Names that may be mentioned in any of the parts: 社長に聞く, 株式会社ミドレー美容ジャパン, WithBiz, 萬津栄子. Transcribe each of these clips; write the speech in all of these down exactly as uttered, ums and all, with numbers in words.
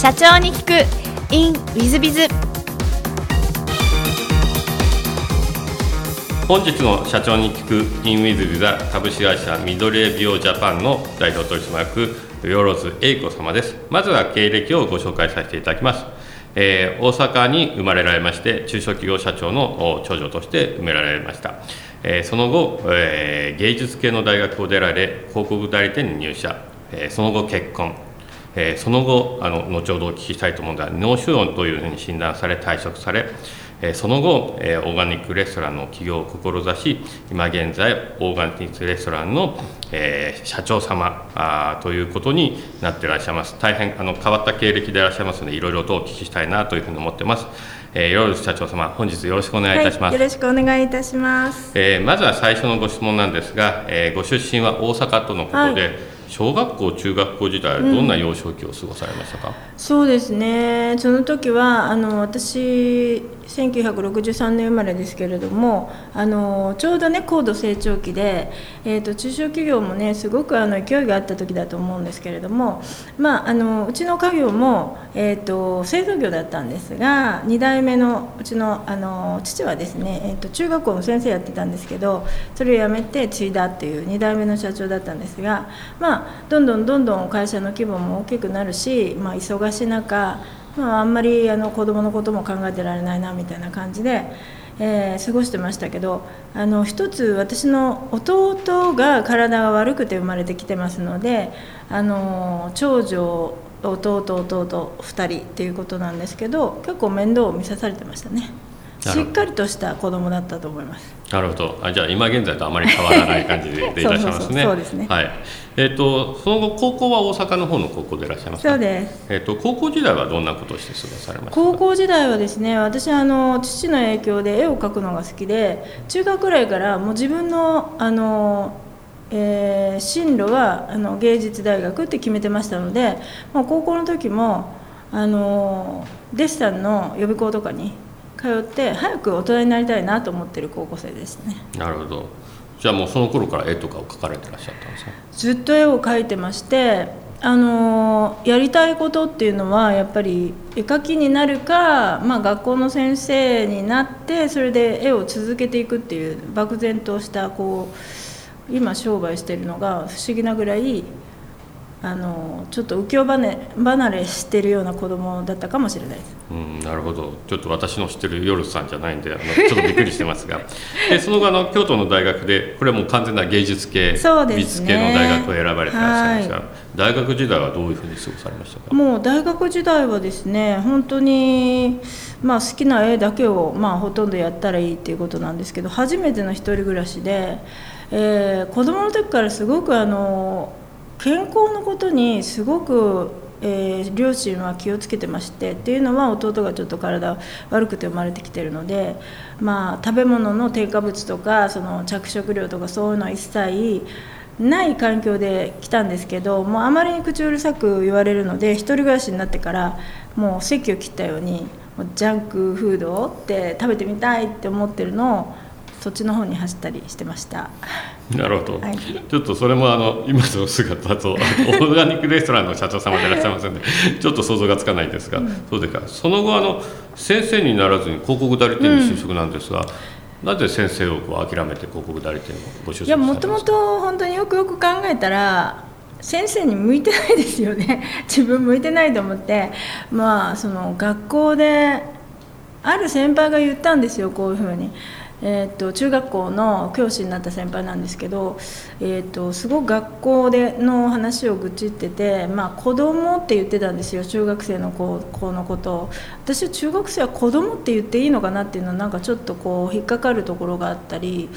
社長に聞く in ウィズビズ。本日の社長に聞く in ウィズビズは株式会社ミドレー美容ジャパンの代表取締役萬津栄子様です。まずは経歴をご紹介させていただきます。えー、大阪に生まれられまして中小企業社長の長女として生まれられました。えー、その後、えー、芸術系の大学を出られ広告代理店に入社、えー、その後結婚、えー、その後あの後ほどお聞きしたいと思うので脳腫瘍というふうに診断され退職され、えー、その後、えー、オーガニックレストランの起業を志し今現在オーガニックレストランの、えー、社長様あということになっていらっしゃいます。大変あの変わった経歴でいらっしゃいますのでいろいろとお聞きしたいなというふうに思っています。えー、萬津社長様本日よろしくお願いいたします。はい、よろしくお願いいたします。えー、まずは最初のご質問なんですが、えー、ご出身は大阪とのことで、はい、小学校中学校時代はどんな幼少期を過ごされましたか？うん、そうですね、その時はあの私せんきゅうひゃくろくじゅうさんねん生まれですけれどもあのちょうどね高度成長期で、えー、と中小企業もねすごくあの勢いがあった時だと思うんですけれども、まあ、あのうちの家業も、えー、と製造業だったんですがに代目のうち の, あの父はですね、えー、と中学校の先生やってたんですけどそれを辞めて継いだっていうに代目の社長だったんですが、まあ、どんどんどんどん会社の規模も大きくなるし、まあ、忙しい中まあ、あんまりあの子供のことも考えてられないなみたいな感じで、えー、過ごしてましたけどあの一つ私の弟が体が悪くて生まれてきてますのであの長女弟弟ふたりっていうことなんですけど結構面倒を見さされてましたね。しっかりとした子供だったと思います。なるほど。あじゃあ今現在とあまり変わらない感じでいらっしゃいますね。そうそうそうそうですね。はい。えっとその後高校は大阪の方の高校でいらっしゃいますか？そうです。えっと高校時代はどんなことをして過ごされましたか？高校時代はですね、私あの父の影響で絵を描くのが好きで、中学くらいからもう自分のあの。えー、進路はあの芸術大学って決めてましたので、もう高校の時もあのデッサンの予備校とかに。通って早く大人になりたいなと思ってる高校生ですね。なるほど。じゃあもうその頃から絵とかを描かれてらっしゃったんですか？ずっと絵を描いてまして、あのー、やりたいことっていうのはやっぱり絵描きになるか、まあ、学校の先生になってそれで絵を続けていくっていう漠然としたこう今商売してるのが不思議なぐらいあのちょっと浮世離れしてるような子供だったかもしれないです。うん、なるほど。ちょっと私の知ってる萬津さんじゃないんであのちょっとびっくりしてますがでその後あの京都の大学でこれはもう完全な芸術系、そうですね、美術系の大学を選ばれてらっしゃいました。はい、大学時代はどういうふうに過ごされましたか？もう大学時代はですね本当に、まあ、好きな絵だけを、まあ、ほとんどやったらいいっていうことなんですけど初めての一人暮らしで、えー、子供の時からすごくあの健康のことにすごく、えー、両親は気をつけてましてっていうのは弟がちょっと体悪くて生まれてきてるので、まあ、食べ物の添加物とかその着色料とかそういうのは一切ない環境で来たんですけどもうあまりに口うるさく言われるので一人暮らしになってからもう席を切ったようにジャンクフードって食べてみたいって思ってるのをそっちの方に走ったりしてました。なるほど、はい、ちょっとそれもあの今の姿とオーガニックレストランの社長様でいらっしゃいますのでちょっと想像がつかないんですが、うん、そうですか。その後あの先生にならずに広告代理店に就職なんですが、うん、なぜ先生をこう諦めて広告代理店をご就職したんですか？いやもともと本当によくよく考えたら先生に向いてないですよね自分向いてないと思って、まあ、その学校である先輩が言ったんですよ。こういうふうにえー、と中学校の教師になった先輩なんですけど、えー、とすごく学校での話を愚痴ってて、まあ、子供って言ってたんですよ中学生の 子, 子のことを。私は中学生は子供って言っていいのかなっていうのはなんかちょっとこう引っかかるところがあったり、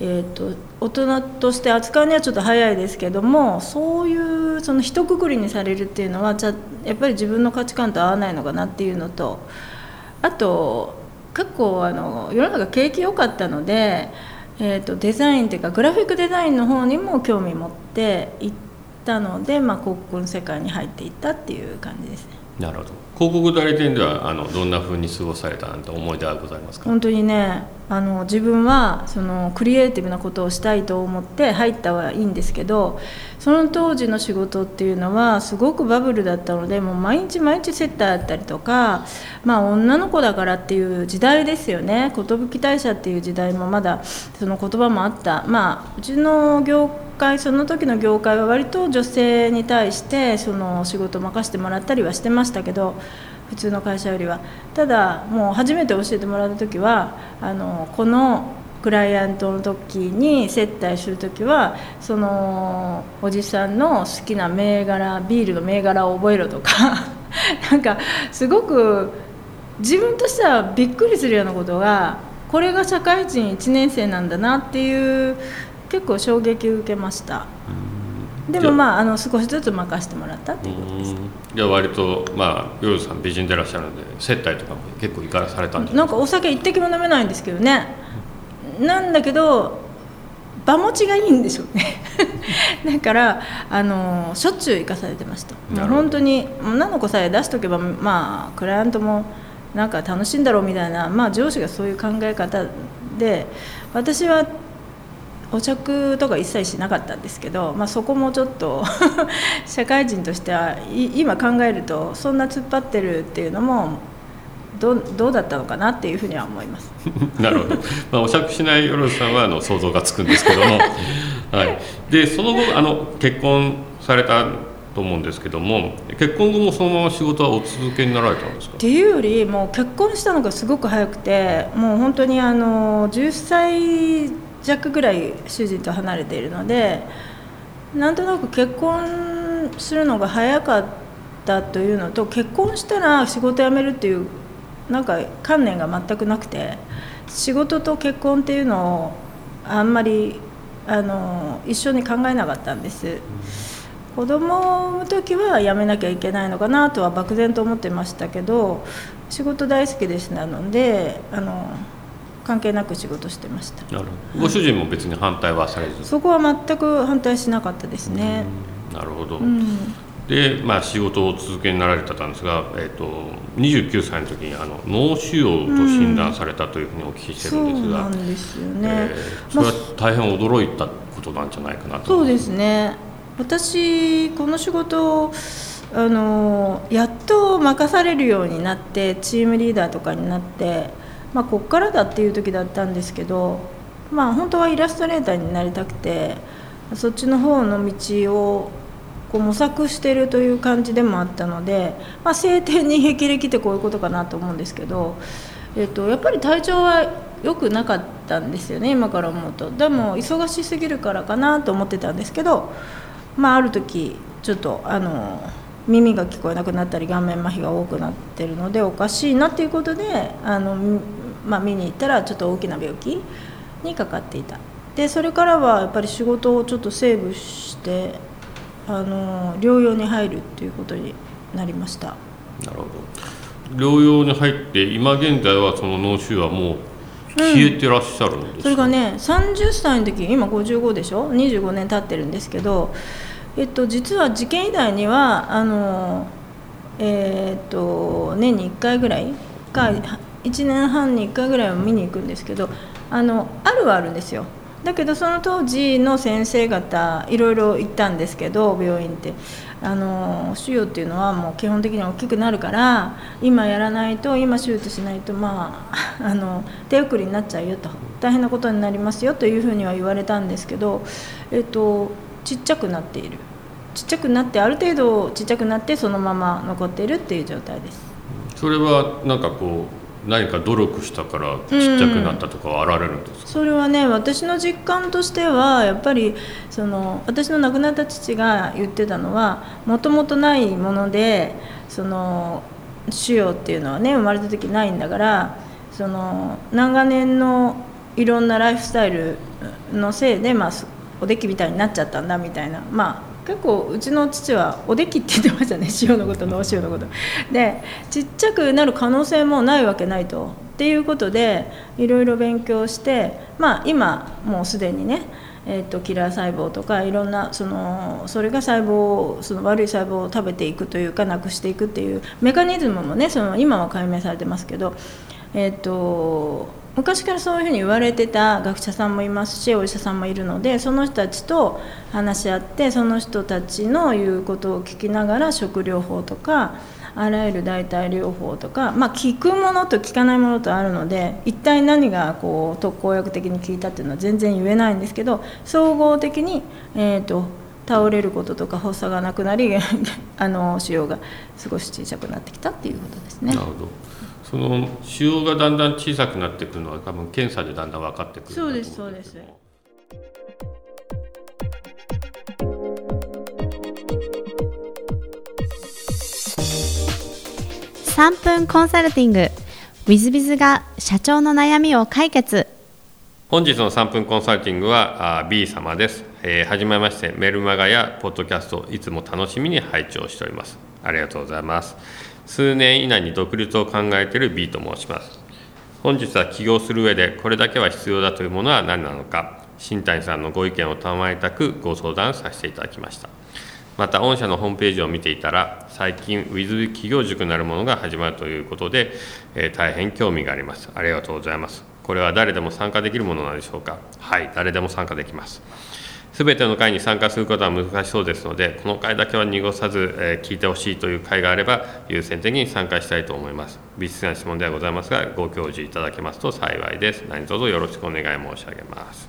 えー、と大人として扱うにはちょっと早いですけどもそういうその一括りにされるっていうのはちゃやっぱり自分の価値観と合わないのかなっていうのとあと結構あの世の中景気良かったので、えー、とデザインというかグラフィックデザインの方にも興味持っていったので、まあ、広告の世界に入っていったっていう感じですね。なるほど。広告代理店ではあのどんな風に過ごされたなんて思い出はございますか？本当にね、あの自分はそのクリエイティブなことをしたいと思って入ったはいいんですけど、その当時の仕事っていうのはすごくバブルだったので、もう毎日毎日接待だったりとか、まあ、女の子だからっていう時代ですよね。寿退社っていう時代もまだその言葉もあった、まあ、うちの業界その時の業界は割と女性に対してその仕事を任せてもらったりはしてましたけど、普通の会社よりは。ただもう初めて教えてもらった時はあのこのクライアントの時に接待する時はそのおじさんの好きな銘柄ビールの銘柄を覚えろとかなんかすごく自分としてはびっくりするようなことが、これが社会人いちねん生なんだなっていう結構衝撃を受けました。でもまあ、あの少しずつ任せてもらったっていうことです。じゃあ割とまあヨヨさん美人でいらっしゃるので接待とかも結構行かされたんですか？なんかお酒一滴も飲めないんですけどね。なんだけど場持ちがいいんでしょうねだからあのしょっちゅう行かされてました。本当に女の子さえ出しとけば、まあ、クライアントもなんか楽しいんだろうみたいな、まあ、上司がそういう考え方で、私はお酌とか一切しなかったんですけど、まあ、そこもちょっと社会人としては今考えるとそんな突っ張ってるっていうのもど う, どうだったのかなっていうふうには思いますなるほど、まあ、お酌しないよろずさんはあの想像がつくんですけども、はい、でその後あの結婚されたと思うんですけども、結婚後もそのまま仕事はお続けになられたんですか？っていうよりもう結婚したのがすごく早くて、もう本当にあのじゅっさいじゃくぐらい主人と離れているので、なんとなく結婚するのが早かったというのと、結婚したら仕事辞めるっていうなんか観念が全くなくて、仕事と結婚っていうのをあんまりあの一緒に考えなかったんです。子供の時は辞めなきゃいけないのかなとは漠然と思ってましたけど、仕事大好きですなのであの関係なく仕事してました。なるほど。ご主人も別に反対はされず、はい、そこは全く反対しなかったですね。なるほど、うん、で、まあ、仕事を続けになられたんですが、えーと、にじゅうきゅうさいの時にあの脳腫瘍と診断されたというふうにお聞きしてるんですが、うん、そうなんですよね、えー、それは大変驚いたことなんじゃないかなと、まあ、そうですね。私この仕事をあのやっと任されるようになってチームリーダーとかになって、まあ、こっからだっていう時だったんですけど、まあ、本当はイラストレーターになりたくてそっちの方の道をこう模索してるという感じでもあったので、まあ、晴天に霹靂ってこういうことかなと思うんですけど、えっと、やっぱり体調は良くなかったんですよね今から思うと。でも忙しすぎるからかなと思ってたんですけど、まあ、ある時ちょっとあの耳が聞こえなくなったり顔面麻痺が多くなってるのでおかしいなっていうことであの、まあ、見に行ったらちょっと大きな病気にかかっていた。でそれからはやっぱり仕事をちょっとセーブしてあの療養に入るっていうことになりました。なるほど。療養に入って今現在はその脳腫瘍はもう消えてらっしゃるんですか？うん、それがねさんじゅっさいの時、今ごじゅうごでしょ、にじゅうごねん経ってるんですけど、えっと、実は事件以来にはあの、えー、っと年にいっかいぐらいか、うん、いちねんはんにいっかいぐらいは見に行くんですけど、あのあるはあるんですよ。だけどその当時の先生方いろいろ行ったんですけど、病院ってあの腫瘍っていうのはもう基本的に大きくなるから今やらないと、今手術しないと、まあ、あの手遅れになっちゃうよと、大変なことになりますよというふうには言われたんですけど、えっと、ちっちゃくなっているちっちゃくなってある程度ちっちゃくなってそのまま残っているっていう状態です。それはなんかこう何か努力したからちっちゃくなったとかは現れるんですか？うん、それはね私の実感としてはやっぱりその私の亡くなった父が言ってたのは、もともとないものでその腫瘍っていうのはね生まれた時ないんだから、その長年のいろんなライフスタイルのせいで、まあ、おできみたいになっちゃったんだみたいな、まあ結構うちの父はおできって言ってましたね、塩のこと脳塩のことで、ちっちゃくなる可能性もないわけないとっていうことでいろいろ勉強して、まあ今もうすでにねえー、とキラー細胞とかいろんな そ, のそれが細胞をその悪い細胞を食べていくというかなくしていくっていうメカニズムもねその今は解明されてますけど、えー、と昔からそういうふうに言われてた学者さんもいますしお医者さんもいるのでその人たちと話し合ってその人たちの言うことを聞きながら食療法とかあらゆる代替療法とか、まあ、効くものと効かないものとあるので一体何がこう特効薬的に効いたっていうのは全然言えないんですけど総合的に、えー、と倒れることとか発作がなくなりあの腫瘍が少し小さくなってきたっていうことですね。なるほど。その腫瘍がだんだん小さくなってくるのは多分検査でだんだん分かってくるんだと思うんですけども。そうですそうです。さんぷんコンサルティング WithBiz が社長の悩みを解決。本日のさんぷんコンサルティングは B 様です。えー、はじめまして。メルマガやポッドキャストいつも楽しみに拝聴しております。ありがとうございます。数年以内に独立を考えている B と申します。本日は起業する上でこれだけは必要だというものは何なのか新谷さんのご意見を賜りたくご相談させていただきました。また御社のホームページを見ていたら最近 WithBiz 企業塾なるものが始まるということで、えー、大変興味があります。ありがとうございます。これは誰でも参加できるものなのでしょうか。はい、誰でも参加できます。すべての会に参加することは難しそうですのでこの会だけは濁さず、えー、聞いてほしいという会があれば優先的に参加したいと思います。微質な質問ではございますがご教示いただけますと幸いです。何卒よろしくお願い申し上げます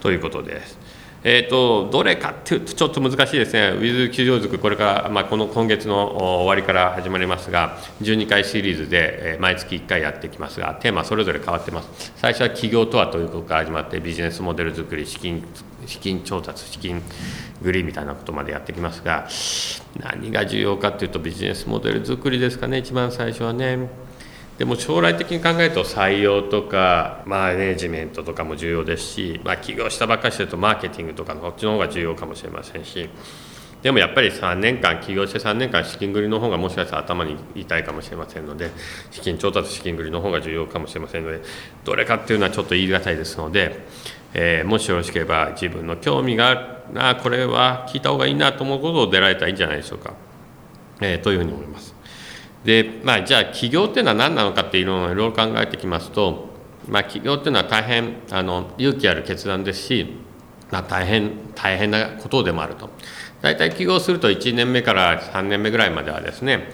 ということです。えー、とどれかっていうとちょっと難しいですね。 WithBiz 企業塾これから、まあ、この今月の終わりから始まりますがじゅうにかいシリーズで毎月いっかいやってきますがテーマそれぞれ変わってます。最初は起業とはということから始まってビジネスモデル作り資金資金調達資金繰りみたいなことまでやってきますが何が重要かっていうとビジネスモデル作りですかね。一番最初はね。でも将来的に考えると採用とかマネジメントとかも重要ですし、まあ、起業したばっかりしてるとマーケティングとかこっちの方が重要かもしれませんしでもやっぱりさんねんかん起業してさんねんかん資金繰りの方がもしかしたら頭に痛いかもしれませんので資金調達資金繰りの方が重要かもしれませんのでどれかっていうのはちょっと言い難いですので、えー、もしよろしければ自分の興味があるなこれは聞いた方がいいなと思うことを出られたらいいんじゃないでしょうか、えー、というふうに思います。でまあ、じゃあ起業っていうのは何なのかっていうのをいろいろ考えてきますと、まあ、起業っていうのは大変あの勇気ある決断ですし、まあ、大変大変なことでもあると。大体起業するといちねんめからさんねんめぐらいまではですね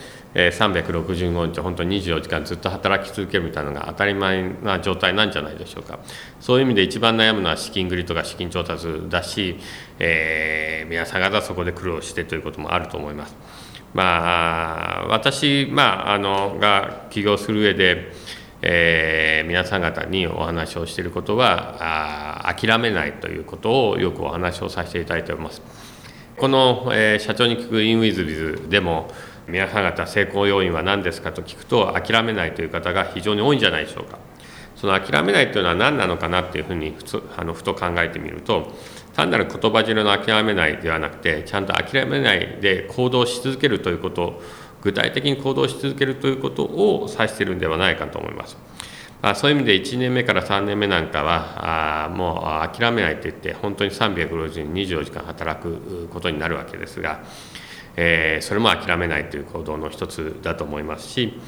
さんびゃくろくじゅうごにち本当ににじゅうよじかんずっと働き続けるみたいなのが当たり前な状態なんじゃないでしょうか。そういう意味で一番悩むのは資金繰りとか資金調達だし、えー、皆さん方そこで苦労してということもあると思います。まあ、私、まあ、あのが起業する上で、えー、皆さん方にお話をしていることはあ諦めないということをよくお話をさせていただいております。この、えー、社長に聞く WithBiz でも皆さん方成功要因は何ですかと聞くと諦めないという方が非常に多いんじゃないでしょうか。その諦めないというのは何なのかなというふうにふつあのふと考えてみると単なる言葉尻の諦めないではなくてちゃんと諦めないで行動し続けるということ具体的に行動し続けるということを指しているのではないかと思います。まあ、そういう意味でいちねんめからさんねんめなんかはあもう諦めないといって本当にさんびゃくろくじゅうにじゅうよじかん働くことになるわけですが、えー、それも諦めないという行動の一つだと思いますし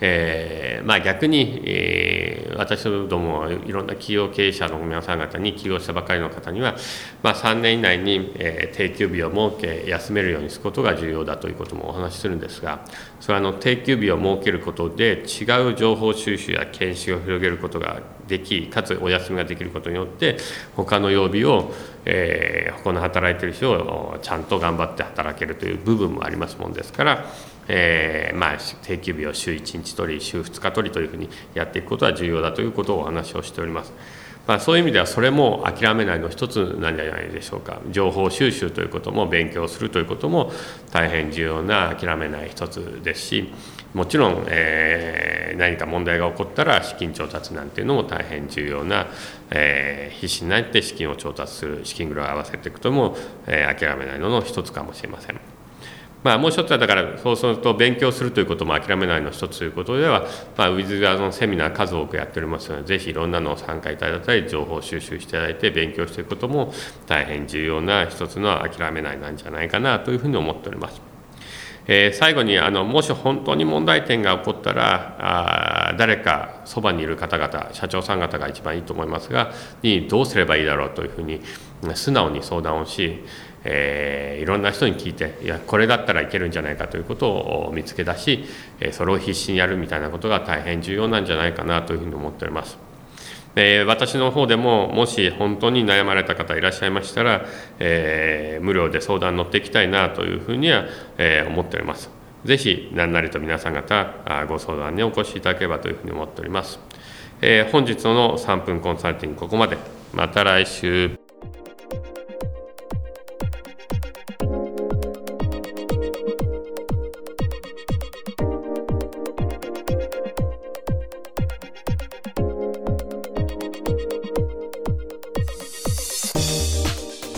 えーまあ、逆に、えー、私どもいろんな企業経営者の皆さん方に起業したばかりの方には、まあ、さんねん以内に、えー、定休日を設け休めるようにすることが重要だということもお話しするんですがそれはあの定休日を設けることで違う情報収集や研修を広げることができかつお休みができることによって他の曜日を、えー、他の働いている人をちゃんと頑張って働けるという部分もありますもんですからえーまあ、定休日を週いちにち取り週ふつか取りというふうにやっていくことは重要だということをお話をしております。まあ、そういう意味ではそれも諦めないの一つなんじゃないでしょうか。情報収集ということも勉強するということも大変重要な諦めない一つですしもちろん、えー、何か問題が起こったら資金調達なんていうのも大変重要な、えー、必死になって資金を調達する資金繰りを合わせていくとも、えー、諦めないのの一つかもしれません。まあ、もう一つはだからそうすると勉強するということも諦めないの一つということでは、まあ、ウィズ側のセミナー数多くやっておりますので、ぜひいろんなのを参加いただいたり情報収集していただいて勉強していくことも大変重要な一つの諦めないなんじゃないかなというふうに思っております。えー、最後にあのもし本当に問題点が起こったら、あ誰かそばにいる方々、社長さん方が一番いいと思いますがにどうすればいいだろうというふうに素直に相談をし、えー、いろんな人に聞いて、いやこれだったらいけるんじゃないかということを見つけ出し、それを必死にやるみたいなことが大変重要なんじゃないかなというふうに思っております。えー、私の方でももし本当に悩まれた方いらっしゃいましたら、えー、無料で相談に乗っていきたいなというふうには、えー、思っております。ぜひ何なりと皆さん方ご相談にお越しいただければというふうに思っております。えー、本日のさんぷんコンサルティングここまで。また来週。